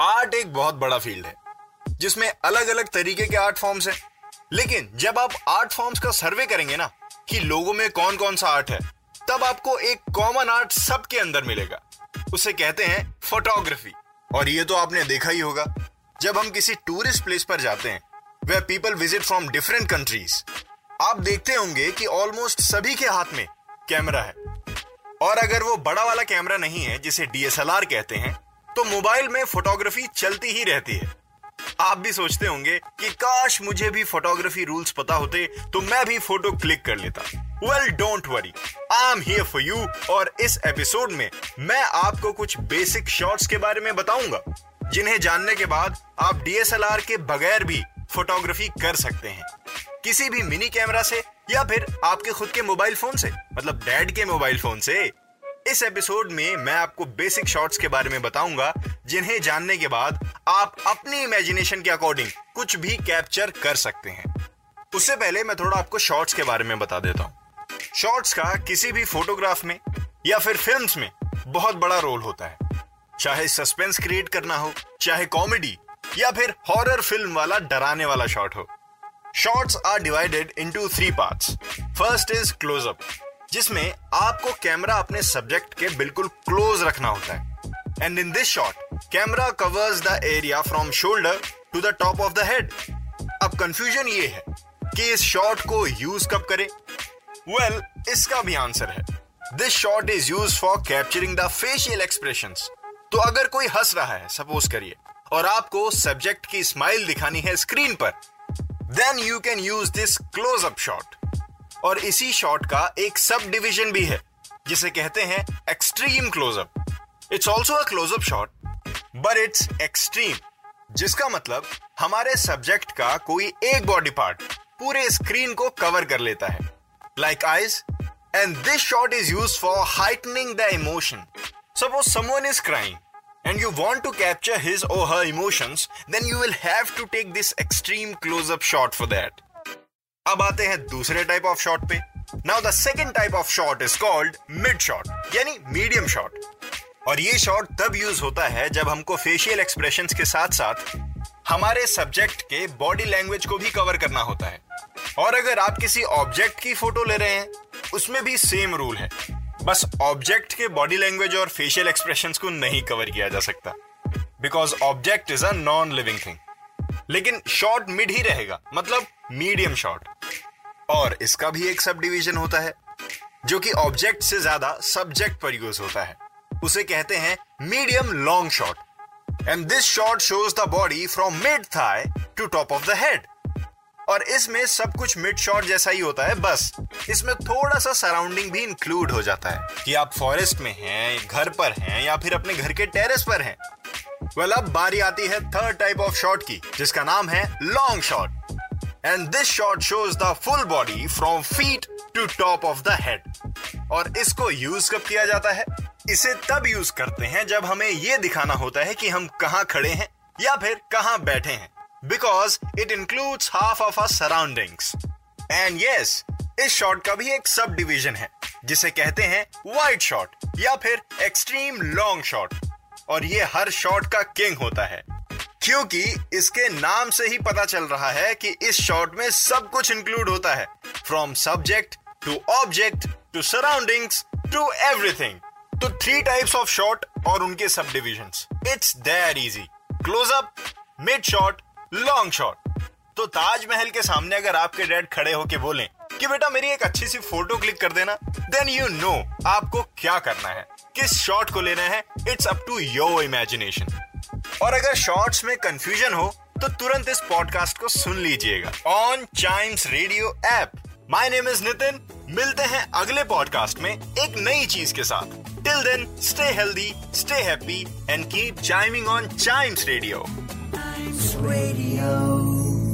Art एक बहुत बड़ा फील्ड है जिसमें अलग अलग तरीके के आर्ट फॉर्म्स हैं। लेकिन जब आप आर्ट फॉर्म्स का सर्वे करेंगे ना कि लोगों में कौन कौन सा आर्ट है, तब आपको एक कॉमन आर्ट सबके अंदर मिलेगा। उसे कहते हैं फोटोग्राफी। और ये तो आपने देखा ही होगा, जब हम किसी टूरिस्ट प्लेस पर जाते हैं where people visit from different countries, आप देखते होंगे कि ऑलमोस्ट सभी के हाथ में कैमरा है। और अगर वो बड़ा वाला कैमरा नहीं है जिसे DSLR कहते हैं, तो मोबाइल में फोटोग्राफी चलती ही रहती है। आप भी सोचते होंगे कि काश मुझे भी फोटोग्राफी रूल्स पता होते तो मैं भी फोटो क्लिक कर लेता। Well don't worry, I am here for you. और इस एपिसोड में मैं आपको कुछ बेसिक शॉट्स के बारे में बताऊंगा जिन्हें जानने के बाद आप DSLR के बगैर भी फोटोग्राफी कर सकते हैं, किसी भी मिनी कैमरा से या फिर आपके खुद के मोबाइल फोन से, मतलब डैड के मोबाइल फोन से। इस एपिसोड में मैं आपको बेसिक शॉट्स के बारे में बताऊंगा जिन्हें जानने के बाद आप अपनी इमेजिनेशन के अकॉर्डिंग कुछ भी कैप्चर कर सकते हैं। उससे पहले मैं थोड़ा आपको शॉट्स के बारे में बता देता हूँ। शॉट्स का किसी भी फोटोग्राफ में या फिर फिल्म्स में बहुत बड़ा रोल होता है, चाहे सस्पेंस क्रिएट करना हो, चाहे कॉमेडी या फिर हॉरर फिल्म वाला डराने वाला शॉट हो। Shots are divided into 3 parts. First is closeup, जिसमें आपको कैमरा अपने सब्जेक्ट के बिल्कुल क्लोज रखना होता है। And in this shot camera covers the area from shoulder to the top of the head. अब कंफ्यूजन ये है कि इस शॉट को यूज कब करें? वेल, इसका भी आंसर है। This shot is use for capturing the facial expressions. तो अगर कोई हंस रहा है, सपोज करिए, और आपको सब्जेक्ट की स्माइल दिखानी है स्क्रीन पर, then you can use this closeup shot. और इसी शॉट का एक सब डिवीजन भी है जिसे कहते हैं extreme closeup. It's also a closeup shot but it's extreme, जिसका मतलब हमारे सब्जेक्ट का कोई एक बॉडी पार्ट पूरे स्क्रीन को कवर कर लेता है, like eyes. And this shot is use for heightening the emotion. Suppose someone is crying and you want to capture his or her emotions, then you will have to take this extreme close-up shot for that. अब आते हैं दूसरे type of shot पे. Now the second type of shot is called mid-shot, यानी medium shot. और ये shot तब use होता है जब हमको facial expressions के साथ साथ हमारे subject के body language को भी cover करना होता है। और अगर आप किसी object की photo ले रहे हैं, उसमें भी same rule है, बस ऑब्जेक्ट के बॉडी लैंग्वेज और फेशियल एक्सप्रेशंस को नहीं कवर किया जा सकता, because object is a non living thing. लेकिन शॉट मिड ही रहेगा, मतलब मीडियम शॉट। और इसका भी एक सब डिवीजन होता है जो कि ऑब्जेक्ट से ज्यादा सब्जेक्ट पर यूज होता है, उसे कहते हैं medium long shot. And this shot shows the body from mid thigh to top of the head. और इसमें सब कुछ मिड शॉट जैसा ही होता है, बस इसमें थोड़ा सा सराउंडिंग भी इंक्लूड हो जाता है कि आप फॉरेस्ट में हैं, घर पर हैं या फिर अपने घर के टेरेस पर हैं। वेल, अब बारी आती है थर्ड टाइप ऑफ शॉट की, जिसका नाम है long shot. And this shot shows the full body from feet to top of the head. और इसको यूज कब किया जाता है? इसे तब यूज करते हैं जब हमें ये दिखाना होता है कि हम कहां खड़े हैं या फिर कहां बैठे हैं, because it includes half of our surroundings. And yes, इस शॉट का भी एक सब डिवीजन है जिसे कहते हैं वाइड शॉट या फिर एक्सट्रीम लॉन्ग शॉट। और ये हर शॉट का किंग होता है, क्योंकि इसके नाम से ही पता चल रहा है कि इस शॉट में सब कुछ इंक्लूड होता है, from subject to object to surroundings to everything. तो 3 टाइप्स ऑफ शॉट और उनके सब divisions, it's that easy. Close up, mid shot, long shot. तो ताजमहल के सामने अगर आपके डैड खड़े होके बोलें कि बेटा मेरी एक अच्छी सी फोटो क्लिक कर देना, देन यू नो आपको क्या करना है, किस शॉट को लेना है। It's up to your imagination. और अगर शॉट्स में कंफ्यूजन हो तो तुरंत इस पॉडकास्ट को सुन लीजिएगा on Chimes radio app. My name is Nitin. मिलते हैं अगले पॉडकास्ट में एक नई चीज के साथ। Till then, stay healthy, stay happy and keep chiming on Chimes Radio.